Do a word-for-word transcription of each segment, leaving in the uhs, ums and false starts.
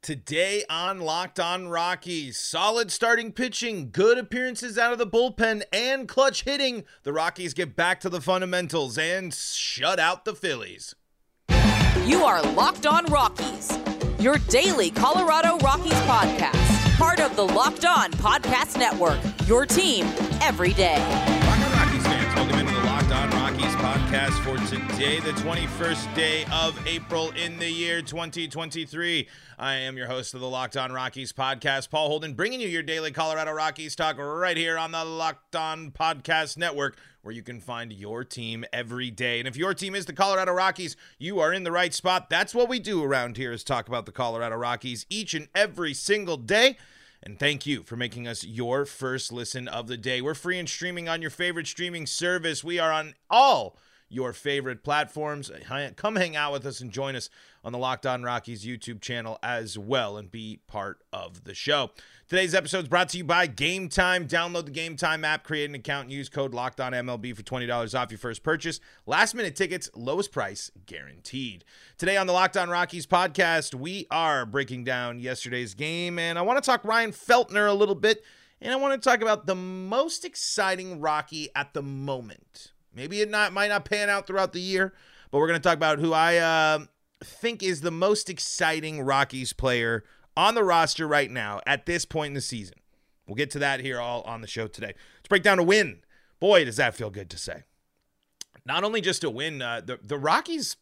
Today on Locked on Rockies, solid starting pitching, good appearances out of the bullpen, and clutch hitting. The Rockies get back to the fundamentals and shut out the Phillies. You are Locked on Rockies, your daily Colorado Rockies podcast. Part of the Locked on Podcast Network, your team every day. Podcast for today, the twenty-first day of April in the year twenty twenty-three. I am your host of the Locked on Rockies podcast, Paul Holden, bringing you your daily Colorado Rockies talk right here on the Locked on Podcast Network, where you can find your team every day. And if your team is the Colorado Rockies, you are in the right spot. That's what we do around here, is talk about the Colorado Rockies each and every single day. And thank you for making us your first listen of the day. We're free and streaming on your favorite streaming service. We are on all your favorite platforms. Come hang out with us and join us on the Locked on Rockies YouTube channel as well and be part of the show. Today's episode is brought to you by Game Time. Download the Game Time app, create an account, and use code LOCKEDONMLB for twenty dollars off your first purchase. Last-minute tickets, lowest price guaranteed. Today on the Locked on Rockies podcast, we are breaking down yesterday's game, and I want to talk Ryan Feltner a little bit, and I want to talk about the most exciting Rocky at the moment. Maybe it not might not pan out throughout the year, but we're going to talk about who I uh, think is the most exciting Rockies player on the roster right now at this point in the season. We'll get to that here all on the show today. Let's break down a win. Boy, does that feel good to say. Not only just a win, uh, the, the Rockies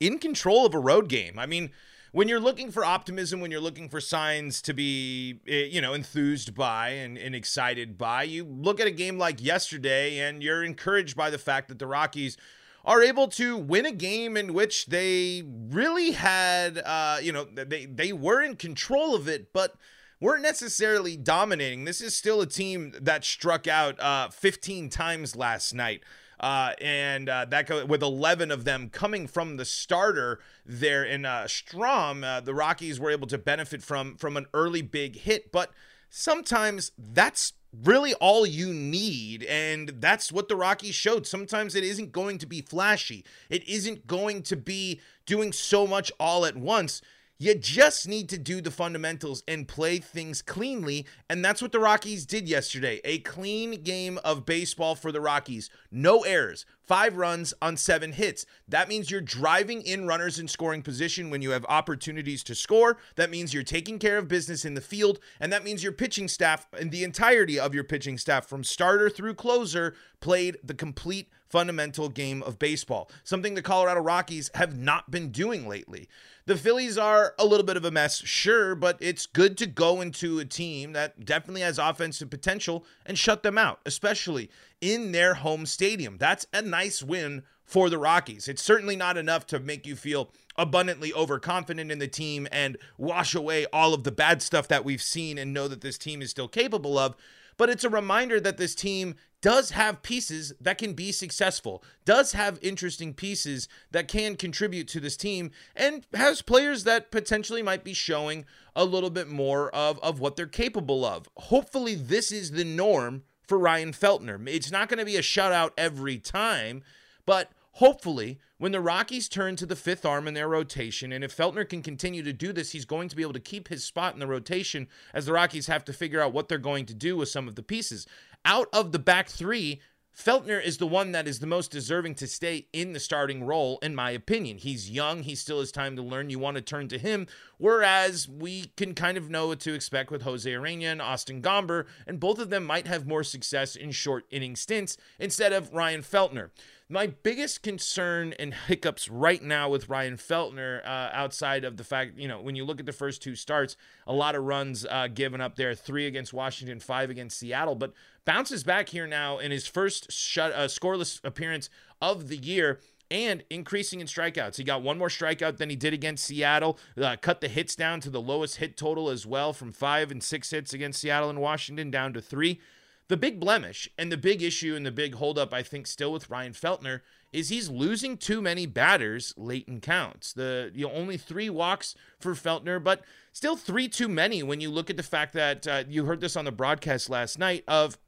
in control of a road game. I mean, when you're looking for optimism, when you're looking for signs to be, you know, enthused by and, and excited by, you look at a game like yesterday and you're encouraged by the fact that the Rockies are able to win a game in which they really had, uh, you know, they, they were in control of it, but weren't necessarily dominating. This is still a team that struck out uh, fifteen times last night. Uh, and uh, that co- with eleven of them coming from the starter there in uh, Strom, uh, the Rockies were able to benefit from from an early big hit. But sometimes that's really all you need, and that's what the Rockies showed. Sometimes it isn't going to be flashy. It isn't going to be doing so much all at once. You just need to do the fundamentals and play things cleanly, and that's what the Rockies did yesterday. A clean game of baseball for the Rockies. No errors. Five runs on seven hits. That means you're driving in runners in scoring position when you have opportunities to score. That means you're taking care of business in the field, and that means your pitching staff and the entirety of your pitching staff from starter through closer played the complete fundamental game of baseball, something the Colorado Rockies have not been doing lately. The Phillies are a little bit of a mess, sure, but it's good to go into a team that definitely has offensive potential and shut them out, especially in their home stadium. That's a nice win for the Rockies. It's certainly not enough to make you feel abundantly overconfident in the team and wash away all of the bad stuff that we've seen and know that this team is still capable of, but it's a reminder that this team does have pieces that can be successful, does have interesting pieces that can contribute to this team, and has players that potentially might be showing a little bit more of, of what they're capable of. Hopefully this is the norm for Ryan Feltner. It's not going to be a shutout every time, but hopefully when the Rockies turn to the fifth arm in their rotation, and if Feltner can continue to do this, he's going to be able to keep his spot in the rotation as the Rockies have to figure out what they're going to do with some of the pieces. Out of the back three, Feltner is the one that is the most deserving to stay in the starting role, in my opinion. He's young. He still has time to learn. You want to turn to him, whereas we can kind of know what to expect with Jose Ureña and Austin Gomber, and both of them might have more success in short inning stints instead of Ryan Feltner. My biggest concern and hiccups right now with Ryan Feltner, uh, outside of the fact, you know, when you look at the first two starts, a lot of runs uh, given up there, three against Washington, five against Seattle, but bounces back here now in his first shut, uh, scoreless appearance of the year and increasing in strikeouts. He got one more strikeout than he did against Seattle, uh, cut the hits down to the lowest hit total as well, from five and six hits against Seattle and Washington down to three. The big blemish and the big issue and the big holdup, I think, still with Ryan Feltner is he's losing too many batters late in counts. The you know, only three walks for Feltner, but still three too many when you look at the fact that uh, you heard this on the broadcast last night of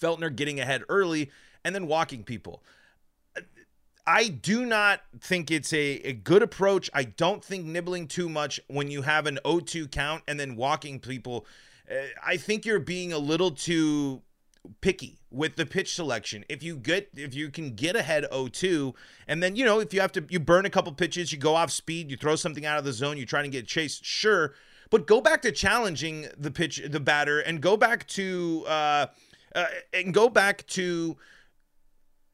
Feltner getting ahead early and then walking people. I do not think it's a, a good approach. I don't think nibbling too much when you have an oh two count and then walking people, uh, I think you're being a little too picky with the pitch selection. If you get, if you can get ahead oh two, and then, you know, if you have to, you burn a couple pitches, you go off speed, you throw something out of the zone, you try to get chased, sure. But go back to challenging the pitch, the batter, and go back to, uh, uh, and go back to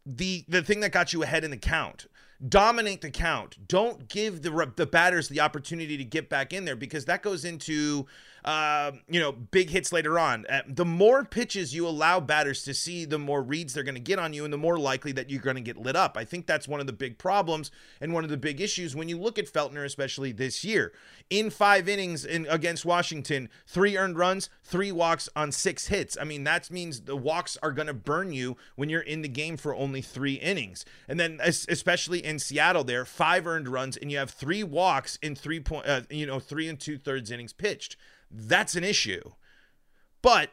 the the thing that got you ahead in the count. Dominate the count. Don't give the the batters the opportunity to get back in there, because that goes into uh, you know, big hits later on. Uh, the more pitches you allow batters to see, the more reads they're going to get on you, and the more likely that you're going to get lit up. I think that's one of the big problems and one of the big issues when you look at Feltner, especially this year. In five innings in against Washington, three earned runs, three walks on six hits. I mean, that means the walks are going to burn you when you're in the game for only three innings. And then especially in Seattle there, five earned runs, and you have three walks in three point, uh, you know, three and two thirds innings pitched. That's an issue. But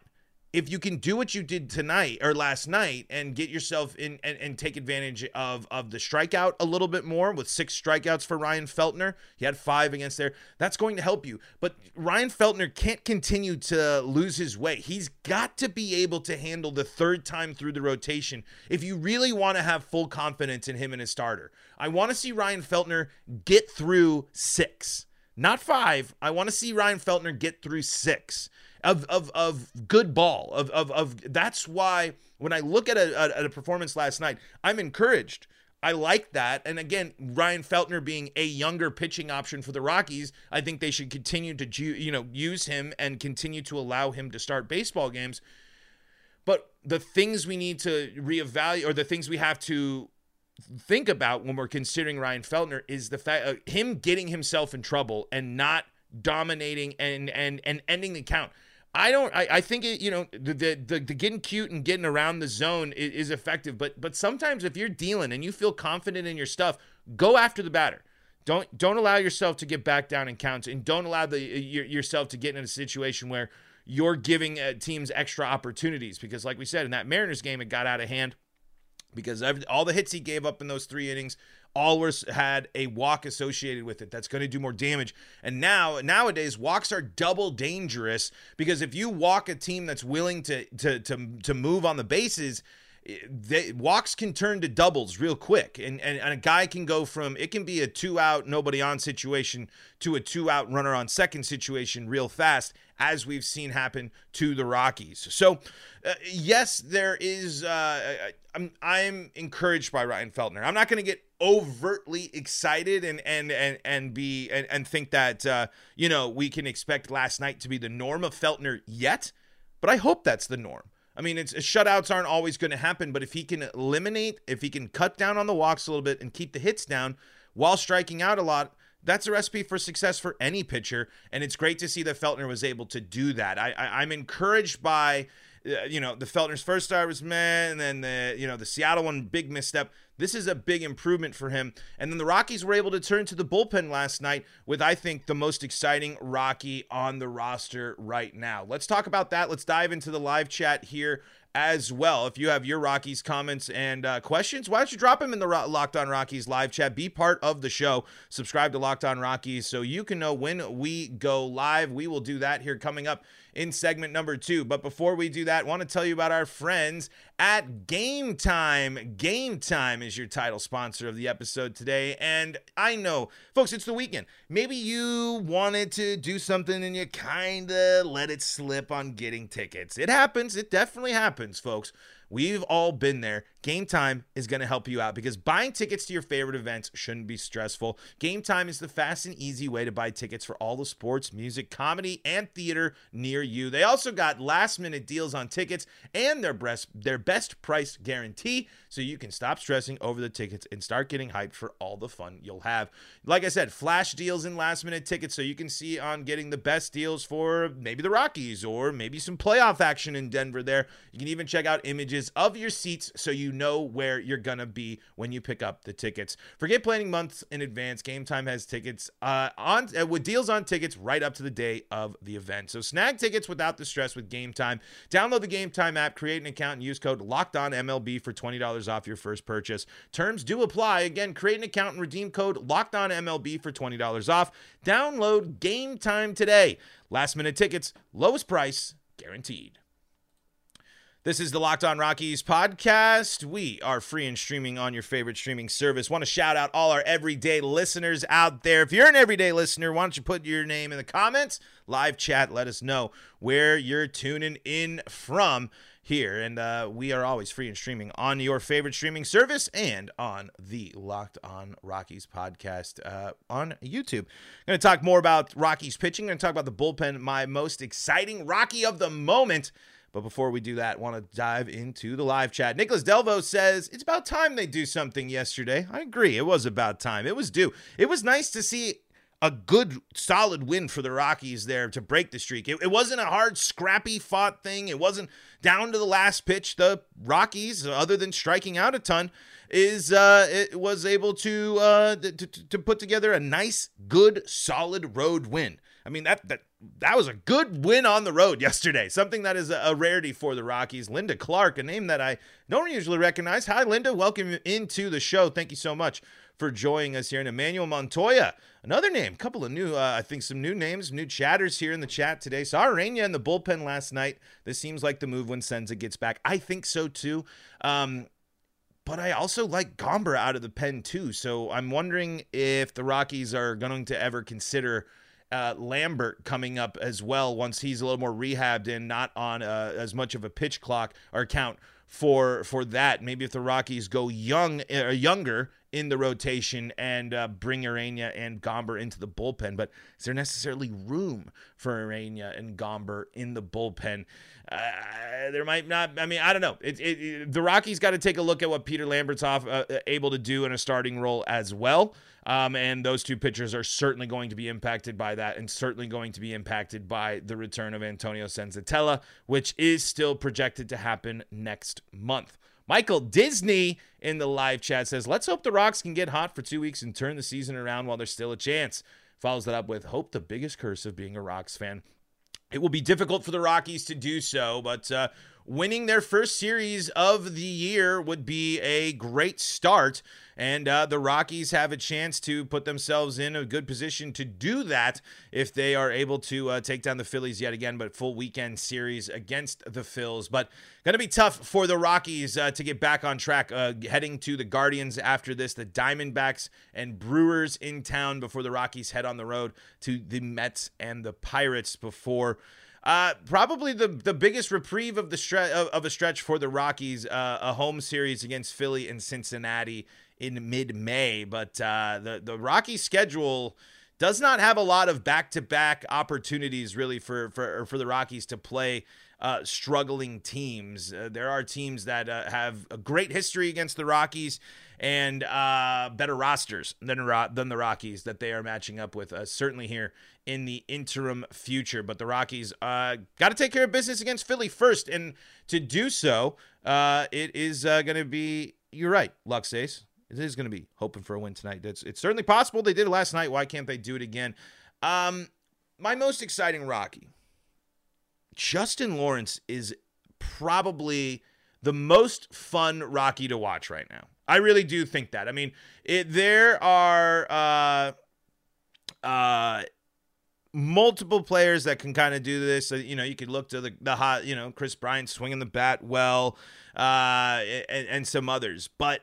if you can do what you did tonight or last night and get yourself in and, and take advantage of, of the strikeout a little bit more, with six strikeouts for Ryan Feltner, he had five against there, that's going to help you. But Ryan Feltner can't continue to lose his way. He's got to be able to handle the third time through the rotation if you really want to have full confidence in him and his starter. I want to see Ryan Feltner get through six. Not five. I want to see Ryan Feltner get through six of of of good ball. Of of of. That's why when I look at a, at a performance last night, I'm encouraged. I like that. And again, Ryan Feltner being a younger pitching option for the Rockies, I think they should continue to, you know, use him and continue to allow him to start baseball games. But the things we need to reevaluate, or the things we have to think about when we're considering Ryan Feltner, is the fact uh, him getting himself in trouble and not dominating and and and ending the count. I don't I, I think it, you know, the, the the the getting cute and getting around the zone is, is effective, but but sometimes if you're dealing and you feel confident in your stuff, go after the batter. Don't don't allow yourself to get back down in counts, and don't allow the your, yourself to get in a situation where you're giving uh, teams extra opportunities, because like we said in that Mariners game, it got out of hand. Because all the hits he gave up in those three innings, always had a walk associated with it. That's going to do more damage. And now, nowadays, walks are double dangerous, because if you walk a team that's willing to to to, to move on the bases, they, walks can turn to doubles real quick. And, and, and a guy can go from, it can be a two-out, nobody-on situation to a two-out, runner-on-second situation real fast, as we've seen happen to the Rockies. So, uh, yes, there is... Uh, I'm, I'm encouraged by Ryan Feltner. I'm not going to get overtly excited and and and and be and, and think that uh, you know, we can expect last night to be the norm of Feltner yet, but I hope that's the norm. I mean, it's shutouts aren't always going to happen, but if he can eliminate, if he can cut down on the walks a little bit and keep the hits down while striking out a lot, that's a recipe for success for any pitcher, and it's great to see that Feltner was able to do that. I, I I'm encouraged by, you know, the Feltner's first start was meh, and then the, you know, the Seattle one, big misstep. This is a big improvement for him. And then the Rockies were able to turn to the bullpen last night with, I think, the most exciting Rocky on the roster right now. Let's talk about that. Let's dive into the live chat here as well. If you have your Rockies comments and uh, questions, why don't you drop them in the Ro- Locked on Rockies live chat? Be part of the show. Subscribe to Locked on Rockies so you can know when we go live. We will do that here coming up in segment number two. But before we do that, I want to tell you about our friends at Game Time. Game Time is your title sponsor of the episode today. And I know, folks, it's the weekend. Maybe you wanted to do something and you kind of let it slip on getting tickets. It happens. It definitely happens, folks. We've all been there. Game Time is going to help you out, because buying tickets to your favorite events shouldn't be stressful. Game Time is the fast and easy way to buy tickets for all the sports, music, comedy, and theater near you. They also got last-minute deals on tickets and their best, their best price guarantee, so you can stop stressing over the tickets and start getting hyped for all the fun you'll have. Like I said, flash deals and last-minute tickets, so you can see on getting the best deals for maybe the Rockies or maybe some playoff action in Denver there. You can even check out images is of your seats so you know where you're going to be when you pick up the tickets. Forget planning months in advance. Game Time has tickets uh, on uh, with deals on tickets right up to the day of the event. So snag tickets without the stress with Game Time. Download the Game Time app, create an account, and use code LOCKEDONMLB for twenty dollars off your first purchase. Terms do apply. Again, create an account and redeem code LOCKEDONMLB for twenty dollars off. Download Game Time today. Last-minute tickets, lowest price, guaranteed. This is the Locked on Rockies podcast. We are free and streaming on your favorite streaming service. Want to shout out all our everyday listeners out there. If you're an everyday listener, why don't you put your name in the comments? Live chat, let us know where you're tuning in from here. And uh, we are always free and streaming on your favorite streaming service and on the Locked on Rockies podcast uh, on YouTube. I'm going to talk more about Rockies pitching. I'm going to talk about the bullpen, my most exciting Rocky of the moment. But before we do that, want to dive into the live chat. Nicholas Delvo says, it's about time they do something yesterday. I agree. It was about time. It was due. It was nice to see a good, solid win for the Rockies there to break the streak. It, it wasn't a hard, scrappy fought thing. It wasn't down to the last pitch. The Rockies, other than striking out a ton, is uh, it was able to, uh, to, to put together a nice, good, solid road win. I mean, that that that was a good win on the road yesterday, something that is a, a rarity for the Rockies. Linda Clark, a name that I don't usually recognize. Hi, Linda. Welcome into the show. Thank you so much for joining us here. And Emmanuel Montoya, another name. A couple of new, uh, I think some new names, new chatters here in the chat today. Saw Ureña in the bullpen last night. This seems like the move when Senza gets back. I think so, too. Um But I also like Gomber out of the pen, too. So I'm wondering if the Rockies are going to ever consider Uh, Lambert coming up as well once he's a little more rehabbed and not on uh, as much of a pitch clock or count for for that. Maybe if the Rockies go young or younger in the rotation and uh, bring Ureña and Gomber into the bullpen. But is there necessarily room for Ureña and Gomber in the bullpen? Uh, there might not. I mean, I don't know. It, it, it, the Rockies got to take a look at what Peter Lambert's off, uh, able to do in a starting role as well. Um, and those two pitchers are certainly going to be impacted by that and certainly going to be impacted by the return of Antonio Senzatella, which is still projected to happen next month. Michael Disney in the live chat says, let's hope the Rocks can get hot for two weeks and turn the season around while there's still a chance. Follows that up with, hope the biggest curse of being a Rocks fan. It will be difficult for the Rockies to do so, but uh, winning their first series of the year would be a great start. And uh, the Rockies have a chance to put themselves in a good position to do that if they are able to uh, take down the Phillies yet again, but full weekend series against the Phils. But going to be tough for the Rockies uh, to get back on track, uh, heading to the Guardians after this, the Diamondbacks and Brewers in town before the Rockies head on the road to the Mets and the Pirates before Uh, probably the, the biggest reprieve of the stre- of, of a stretch for the Rockies, uh, a home series against Philly and Cincinnati in mid-May. But uh, the, the Rockies schedule does not have a lot of back-to-back opportunities really for, for, for the Rockies to play uh, struggling teams. Uh, there are teams that uh, have a great history against the Rockies and uh, better rosters than, than the Rockies that they are matching up with, uh, certainly here in the interim future. But the Rockies uh, got to take care of business against Philly first. And to do so, uh, it is uh, going to be, you're right, Luxace. It is going to be hoping for a win tonight. It's, it's certainly possible. They did it last night. Why can't they do it again? Um, my most exciting Rocky, Justin Lawrence, is probably the most fun Rocky to watch right now. I really do think that. I mean, it, there are uh, uh, multiple players that can kind of do this. So, you know, you could look to the, the hot, you know, Chris Bryant swinging the bat well uh, and, and some others. But,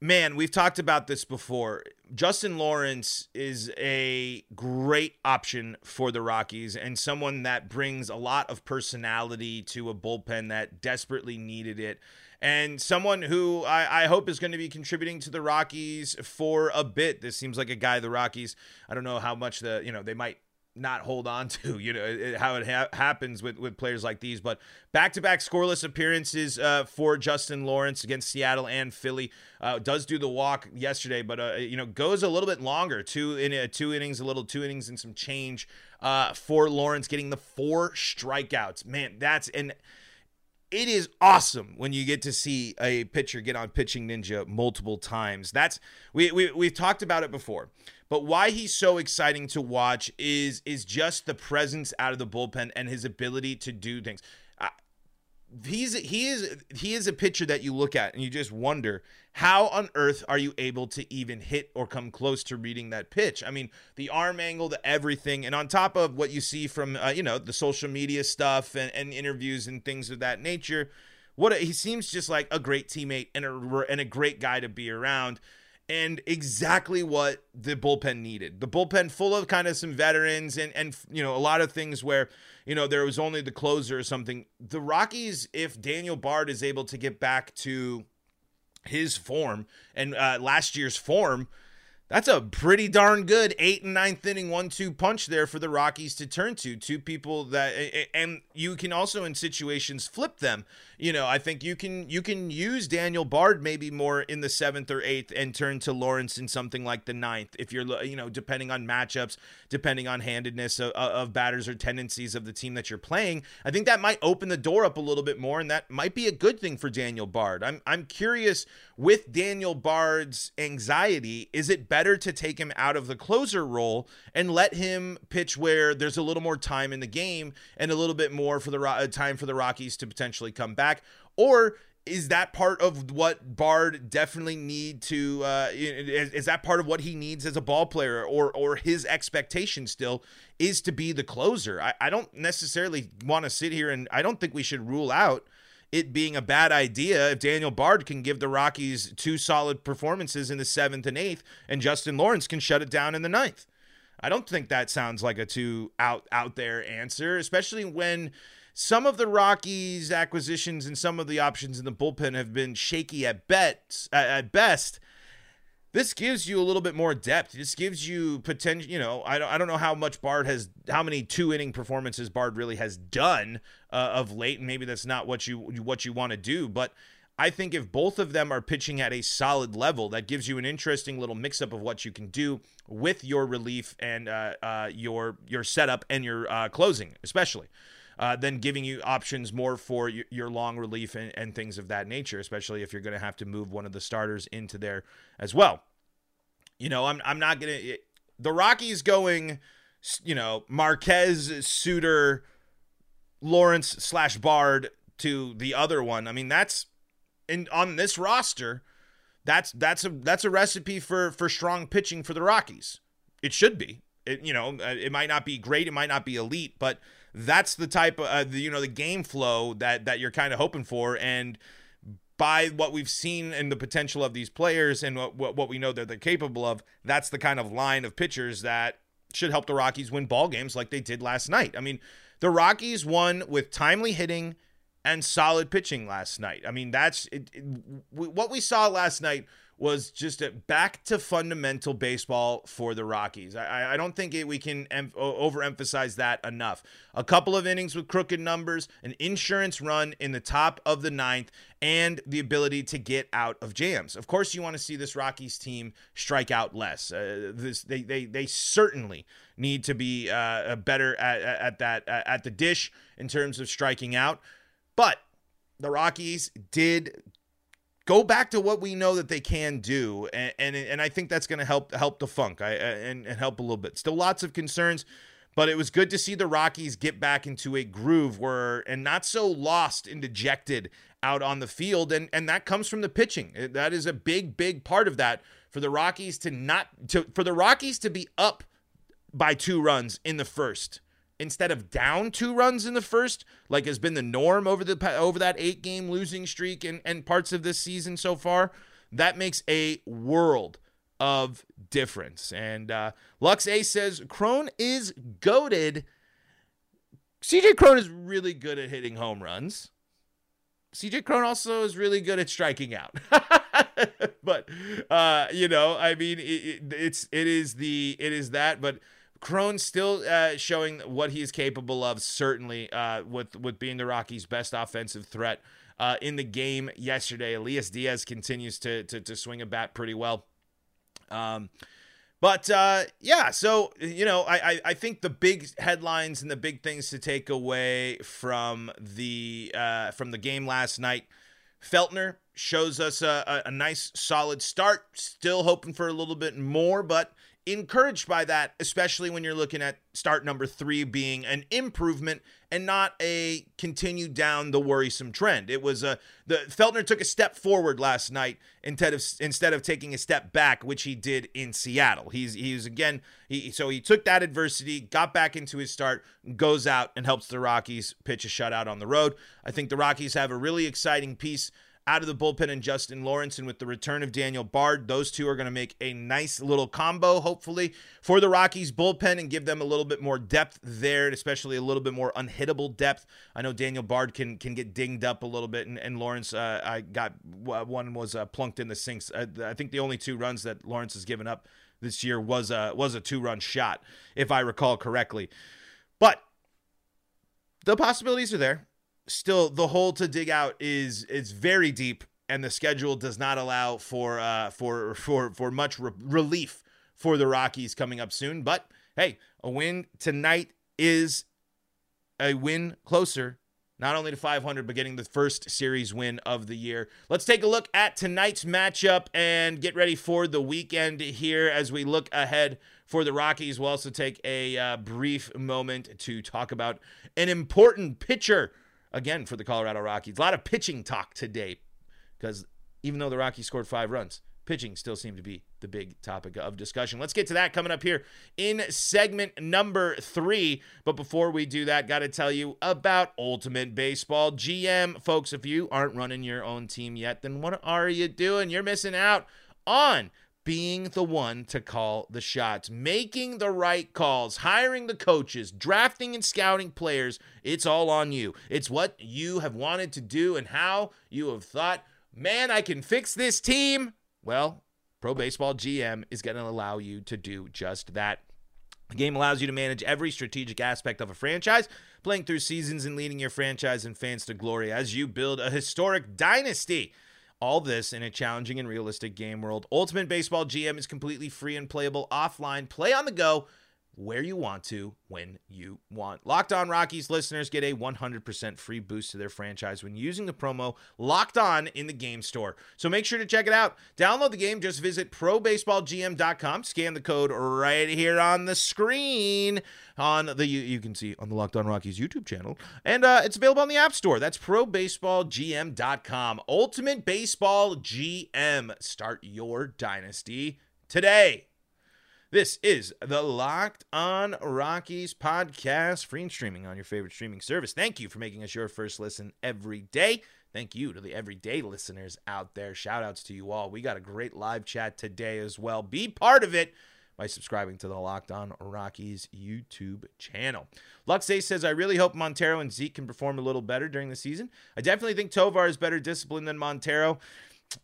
man, we've talked about this before. Justin Lawrence is a great option for the Rockies and someone that brings a lot of personality to a bullpen that desperately needed it. And someone who I, I hope is going to be contributing to the Rockies for a bit. This seems like a guy the Rockies, I don't know how much the, you know, they might not hold on to, you know, it, how it ha- happens with, with players like these. But back-to-back scoreless appearances uh, for Justin Lawrence against Seattle and Philly. Uh, does do the walk yesterday, but, uh, you know, goes a little bit longer. Two in uh, two innings, a little two innings and some change uh, for Lawrence, getting the four strikeouts. Man, that's an it is awesome when you get to see a pitcher get on Pitching Ninja multiple times. That's we, we we've talked about it before, but why he's so exciting to watch is is just the presence out of the bullpen and his ability to do things. Uh, he's he is he is a pitcher that you look at and you just wonder, how on earth are you able to even hit or come close to reading that pitch? I mean, the arm angle, the everything, and on top of what you see from uh, you know, the social media stuff and, and interviews and things of that nature, what a, he seems just like a great teammate and a and a great guy to be around, and exactly what the bullpen needed. The bullpen full of kind of some veterans and and you know, a lot of things where, you know, there was only the closer or something. The Rockies, if Daniel Bard is able to get back to his form and uh, last year's form, that's a pretty darn good eight and ninth inning one two punch there for the Rockies to turn to. Two people that, and you can also in situations flip them. You know, I think you can you can use Daniel Bard maybe more in the seventh or eighth and turn to Lawrence in something like the ninth, if you're, you know, depending on matchups, depending on handedness of, of batters or tendencies of the team that you're playing. I think that might open the door up a little bit more, and that might be a good thing for Daniel Bard. I'm I'm curious with Daniel Bard's anxiety, is it better? Better to take him out of the closer role and let him pitch where there's a little more time in the game and a little bit more for the time for the Rockies to potentially come back? Or is that part of what Bard definitely need to uh, is, is that part of what he needs as a ball player, or or his expectation still is to be the closer? I, I don't necessarily want to sit here, and I don't think we should rule out it being a bad idea if Daniel Bard can give the Rockies two solid performances in the seventh and eighth, and Justin Lawrence can shut it down in the ninth. I don't think that sounds like a too out out there answer, especially when some of the Rockies' acquisitions and some of the options in the bullpen have been shaky at bets at best. This gives you a little bit more depth. This gives you potential. You know, I don't, I don't know how much Bard has, how many two inning performances Bard really has done uh, of late, and maybe that's not what you what you want to do. But I think if both of them are pitching at a solid level, that gives you an interesting little mix up of what you can do with your relief and uh, uh, your your setup and your uh, closing, especially. Uh, then giving you options more for your, your long relief and, and things of that nature, especially if you're going to have to move one of the starters into there as well. You know, I'm I'm not going to – the Rockies going, you know, Marquez, Suter, Lawrence slash Bard to the other one. I mean, that's – and on this roster, that's that's a that's a recipe for, for strong pitching for the Rockies. It should be. It, you know, it might not be great. It might not be elite, but – that's the type of, uh, the, you know, the game flow that, that you're kind of hoping for. And by what we've seen and the potential of these players and what, what, what we know that they're capable of, that's the kind of line of pitchers that should help the Rockies win ball games like they did last night. I mean, the Rockies won with timely hitting and solid pitching last night. I mean, that's it, it, what we saw last night was just a back to fundamental baseball for the Rockies. I, I don't think it, we can em- overemphasize that enough. A couple of innings with crooked numbers, an insurance run in the top of the ninth, and the ability to get out of jams. Of course, you want to see this Rockies team strike out less. Uh, this, they, they, they certainly need to be uh, better at, at that at the dish in terms of striking out. But the Rockies did go back to what we know that they can do, and and, and I think that's going to help help the funk I, and, and help a little bit. Still lots of concerns, but it was good to see the Rockies get back into a groove where and not so lost and dejected out on the field, and, and that comes from the pitching. That is a big, big part of that for the Rockies to not to for the Rockies to be up by two runs in the first instead of down two runs in the first, like has been the norm over the over that eight-game losing streak and, and parts of this season so far. That makes a world of difference. And uh, Lux A says, Cron is goated. C J. Cron is really good at hitting home runs. C J. Cron also is really good at striking out. But, uh, you know, I mean, it, it, it's, it is the, it is that, but Cron still uh, showing what he is capable of, certainly uh, with, with being the Rockies' best offensive threat uh, in the game yesterday. Elias Diaz continues to, to, to swing a bat pretty well. Um, But, uh, yeah, so, you know, I, I, I think the big headlines and the big things to take away from the uh, from the game last night, Feltner shows us a, a nice, solid start, still hoping for a little bit more, but encouraged by that, especially when you're looking at start number three being an improvement and not a continue down the worrisome trend. It was a the Feltner took a step forward last night instead of instead of taking a step back, which he did in Seattle. He's he's again he so he took that adversity, got back into his start, goes out and helps the Rockies pitch a shutout on the road. I think the Rockies have a really exciting piece out of the bullpen and Justin Lawrence, and with the return of Daniel Bard, those two are going to make a nice little combo, hopefully, for the Rockies bullpen and give them a little bit more depth there, and especially a little bit more unhittable depth. I know Daniel Bard can can get dinged up a little bit, and, and Lawrence, uh, I got one was uh, plunked in the sinks. I, I think the only two runs that Lawrence has given up this year was a was a two-run shot, if I recall correctly. But the possibilities are there. Still, the hole to dig out is it's very deep, and the schedule does not allow for uh, for for for much re- relief for the Rockies coming up soon. But hey, a win tonight is a win closer, not only to five hundred, but getting the first series win of the year. Let's take a look at tonight's matchup and get ready for the weekend here as we look ahead for the Rockies. We'll also take a uh, brief moment to talk about an important pitcher. Again, for the Colorado Rockies, a lot of pitching talk today because even though the Rockies scored five runs, pitching still seemed to be the big topic of discussion. Let's get to that coming up here in segment number three. But before we do that, got to tell you about Ultimate Baseball G M. Folks, if you aren't running your own team yet, then what are you doing? You're missing out on being the one to call the shots, making the right calls, hiring the coaches, drafting and scouting players. It's all on you. It's what you have wanted to do and how you have thought, man, I can fix this team. Well, Pro Baseball G M is going to allow you to do just that. The game allows you to manage every strategic aspect of a franchise, playing through seasons and leading your franchise and fans to glory as you build a historic dynasty. All this in a challenging and realistic game world. Ultimate Baseball G M is completely free and playable offline. Play on the go where you want to, when you want. Locked on Rockies listeners get a one hundred percent free boost to their franchise when using the promo Locked On in the game store. So make sure to check it out. Download the game. Just visit pro baseball g m dot com. Scan the code right here on the screen. On the you, you can see on the Locked On Rockies YouTube channel, and uh, it's available on the App Store. That's pro baseball g m dot com. Ultimate Baseball G M. Start your dynasty today. This is the Locked On Rockies podcast, free and streaming on your favorite streaming service. Thank you for making us your first listen every day. Thank you to the everyday listeners out there. Shout outs to you all. We got a great live chat today as well. Be part of it by subscribing to the Locked On Rockies YouTube channel. Luxay says, I really hope Montero and Zeke can perform a little better during the season. I definitely think Tovar is better disciplined than Montero.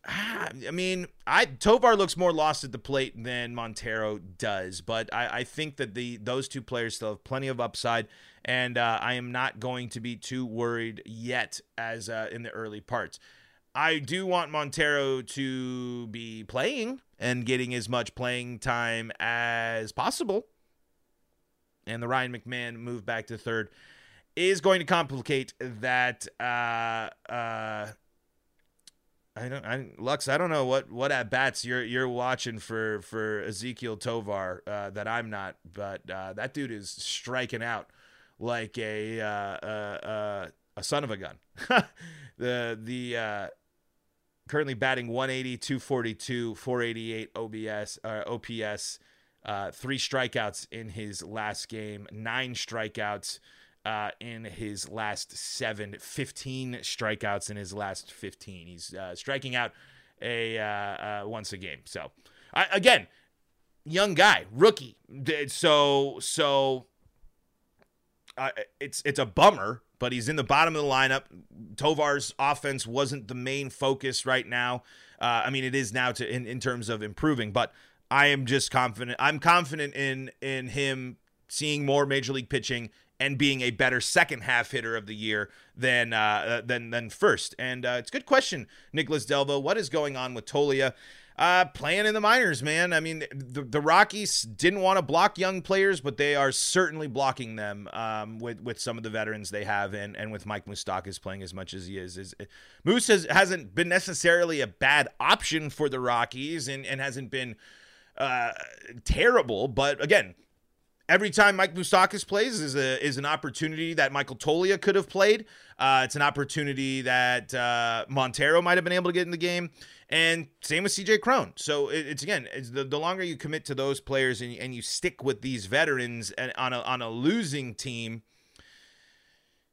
Ah, I mean, I Tovar looks more lost at the plate than Montero does, but I, I think that the those two players still have plenty of upside, and uh, I am not going to be too worried yet as uh, in the early parts. I do want Montero to be playing and getting as much playing time as possible. And the Ryan McMahon move back to third is going to complicate that. Uh, uh, I don't, I, Lux, I don't know what, what at bats you're you're watching for for Ezequiel Tovar uh, that I'm not, but uh, that dude is striking out like a uh, uh, uh, a son of a gun. the the. Uh, Currently batting one eighty, two forty-two, four eighty-eight O B S, uh, O P S, uh, three strikeouts in his last game, nine strikeouts uh, in his last seven, fifteen strikeouts in his last fifteen. He's uh, striking out a uh, uh, once a game. So I, again, young guy, rookie. So so uh, it's it's a bummer. But he's in the bottom of the lineup. Tovar's offense wasn't the main focus right now. Uh, I mean, it is now to in, in terms of improving. But I am just confident. I'm confident in in him seeing more major league pitching and being a better second half hitter of the year than uh, than than first. And uh, it's a good question, Nicholas Delvo. What is going on with Toglia? uh, playing in the minors, man. I mean, the, the Rockies didn't want to block young players, but they are certainly blocking them um, with, with some of the veterans they have, and, and with Mike Moustakas playing as much as he is. is Moose has, hasn't been necessarily a bad option for the Rockies, and, and hasn't been uh, terrible, but again, every time Mike Moustakas plays is a, is an opportunity that Michael Toglia could have played. Uh, it's an opportunity that uh, Montero might have been able to get in the game. And same with C J. Cron. So it, it's, again, it's the, the longer you commit to those players and, and you stick with these veterans and on a, on a losing team,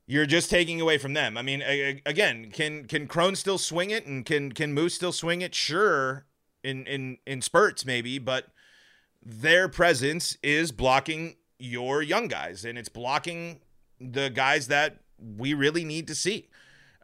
you're just taking away from them. I mean, a, a, again, can can Cron still swing it? And can, can Moose still swing it? Sure, in, in, in spurts maybe, but their presence is blocking your young guys, and it's blocking the guys that we really need to see.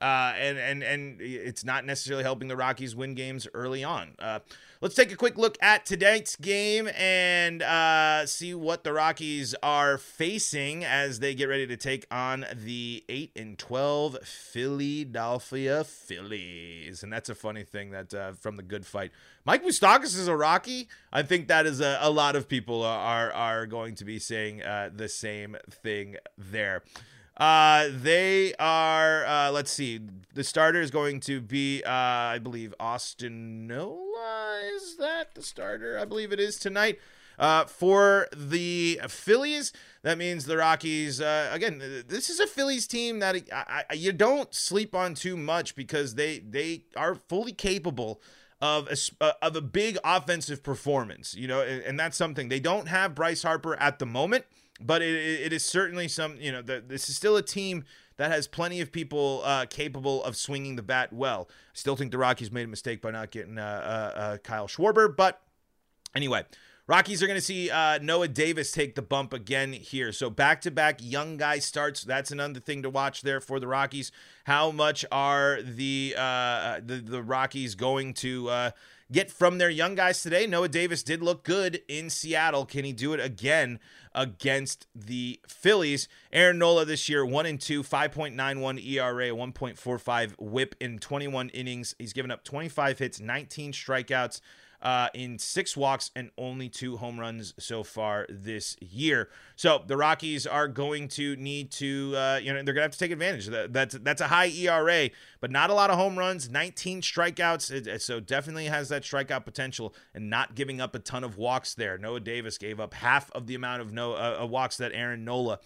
Uh, and, and, and it's not necessarily helping the Rockies win games early on. Uh, let's take a quick look at tonight's game and uh, see what the Rockies are facing as they get ready to take on the eight and twelve Philadelphia Phillies. And that's a funny thing that uh, from the good fight, Mike Moustakas is a Rocky. I think that is a, a lot of people are, are going to be saying uh, the same thing there. Uh, they are, uh, let's see, the starter is going to be, uh, I believe, Austin Nola. Is that the starter? I believe it is tonight, uh, for the Phillies. That means the Rockies, uh, again, this is a Phillies team that I, I, you don't sleep on too much, because they, they are fully capable of a, of a big offensive performance, you know, and, and that's something. They don't have Bryce Harper at the moment, but it, it is certainly some, you know, the, this is still a team that has plenty of people uh, capable of swinging the bat well. I still think the Rockies made a mistake by not getting uh, uh, uh, Kyle Schwarber. But anyway, Rockies are going to see uh, Noah Davis take the bump again here. So back-to-back young guy starts. That's another thing to watch there for the Rockies. How much are the uh, the, the Rockies going to uh, get from their young guys today? Noah Davis did look good in Seattle. Can he do it again against the Phillies? Aaron Nola this year, one and two, five point nine one E R A, one point four five whip in twenty-one innings. He's given up twenty-five hits, nineteen strikeouts, uh, in six walks, and only two home runs so far this year. So the Rockies are going to need to, uh, you know, they're going to have to take advantage. That's, that's a high E R A, but not a lot of home runs, nineteen strikeouts. So definitely has that strikeout potential, and not giving up a ton of walks there. Noah Davis gave up half of the amount of no uh, walks that Aaron Nola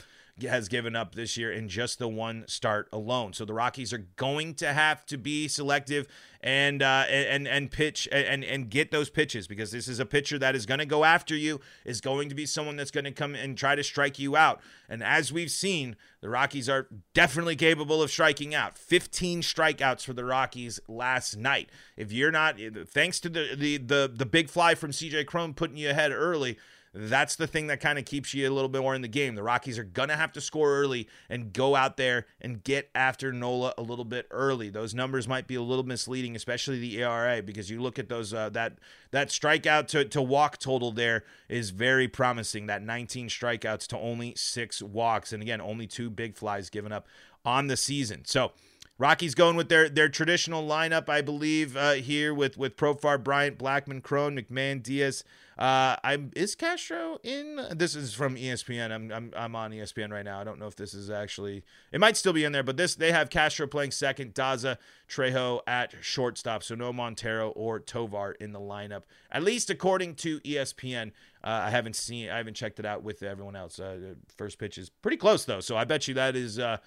has given up this year in just the one start alone. So the Rockies are going to have to be selective and uh, and and pitch and and get those pitches, because this is a pitcher that is going to go after you, is going to be someone that's going to come and try to strike you out. And as we've seen, the Rockies are definitely capable of striking out. fifteen strikeouts for the Rockies last night. If you're not, thanks to the the the, the big fly from C J. Cron putting you ahead early, that's the thing that kind of keeps you a little bit more in the game. The Rockies are going to have to score early and go out there and get after Nola a little bit early. Those numbers might be a little misleading, especially the E R A, because you look at those uh, that that strikeout to, to walk total there is very promising, that nineteen strikeouts to only six walks. And again, only two big flies given up on the season. So Rockies going with their their traditional lineup, I believe, uh, here with with Profar, Bryant, Blackman, Cron, McMahon, Diaz. Uh, I'm is Castro in? This is from E S P N. I'm I'm I'm on E S P N right now. I don't know if this is actually. It might still be in there, but this they have Castro playing second, Daza, Trejo at shortstop. So no Montero or Tovar in the lineup, at least according to E S P N. Uh, I haven't seen. I haven't checked it out with everyone else. Uh, first pitch is pretty close though, so I bet you that is. Uh,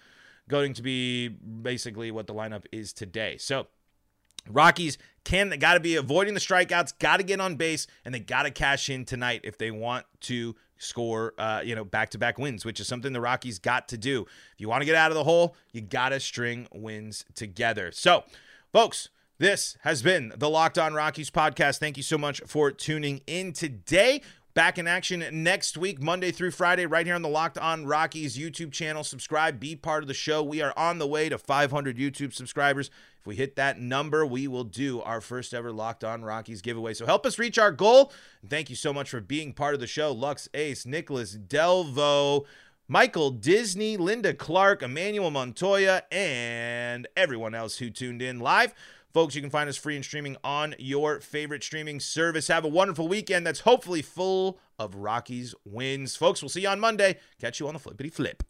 going to be basically what the lineup is today. So Rockies can got to be avoiding the strikeouts, got to get on base, and they got to cash in tonight if they want to score, uh, you know, back-to-back wins, which is something the Rockies got to do. If you want to get out of the hole, you got to string wins together. So, folks, this has been the Locked On Rockies podcast. Thank you so much for tuning in today. Back in action next week, Monday through Friday, right here on the Locked On Rockies YouTube channel. Subscribe, be part of the show. We are on the way to five hundred YouTube subscribers. If we hit that number, we will do our first ever Locked On Rockies giveaway. So help us reach our goal. And thank you so much for being part of the show. Lux Ace, Nicholas Delvo, Michael Disney, Linda Clark, Emmanuel Montoya, and everyone else who tuned in live. Folks, you can find us free and streaming on your favorite streaming service. Have a wonderful weekend that's hopefully full of Rockies wins. Folks, we'll see you on Monday. Catch you on the flippity flip.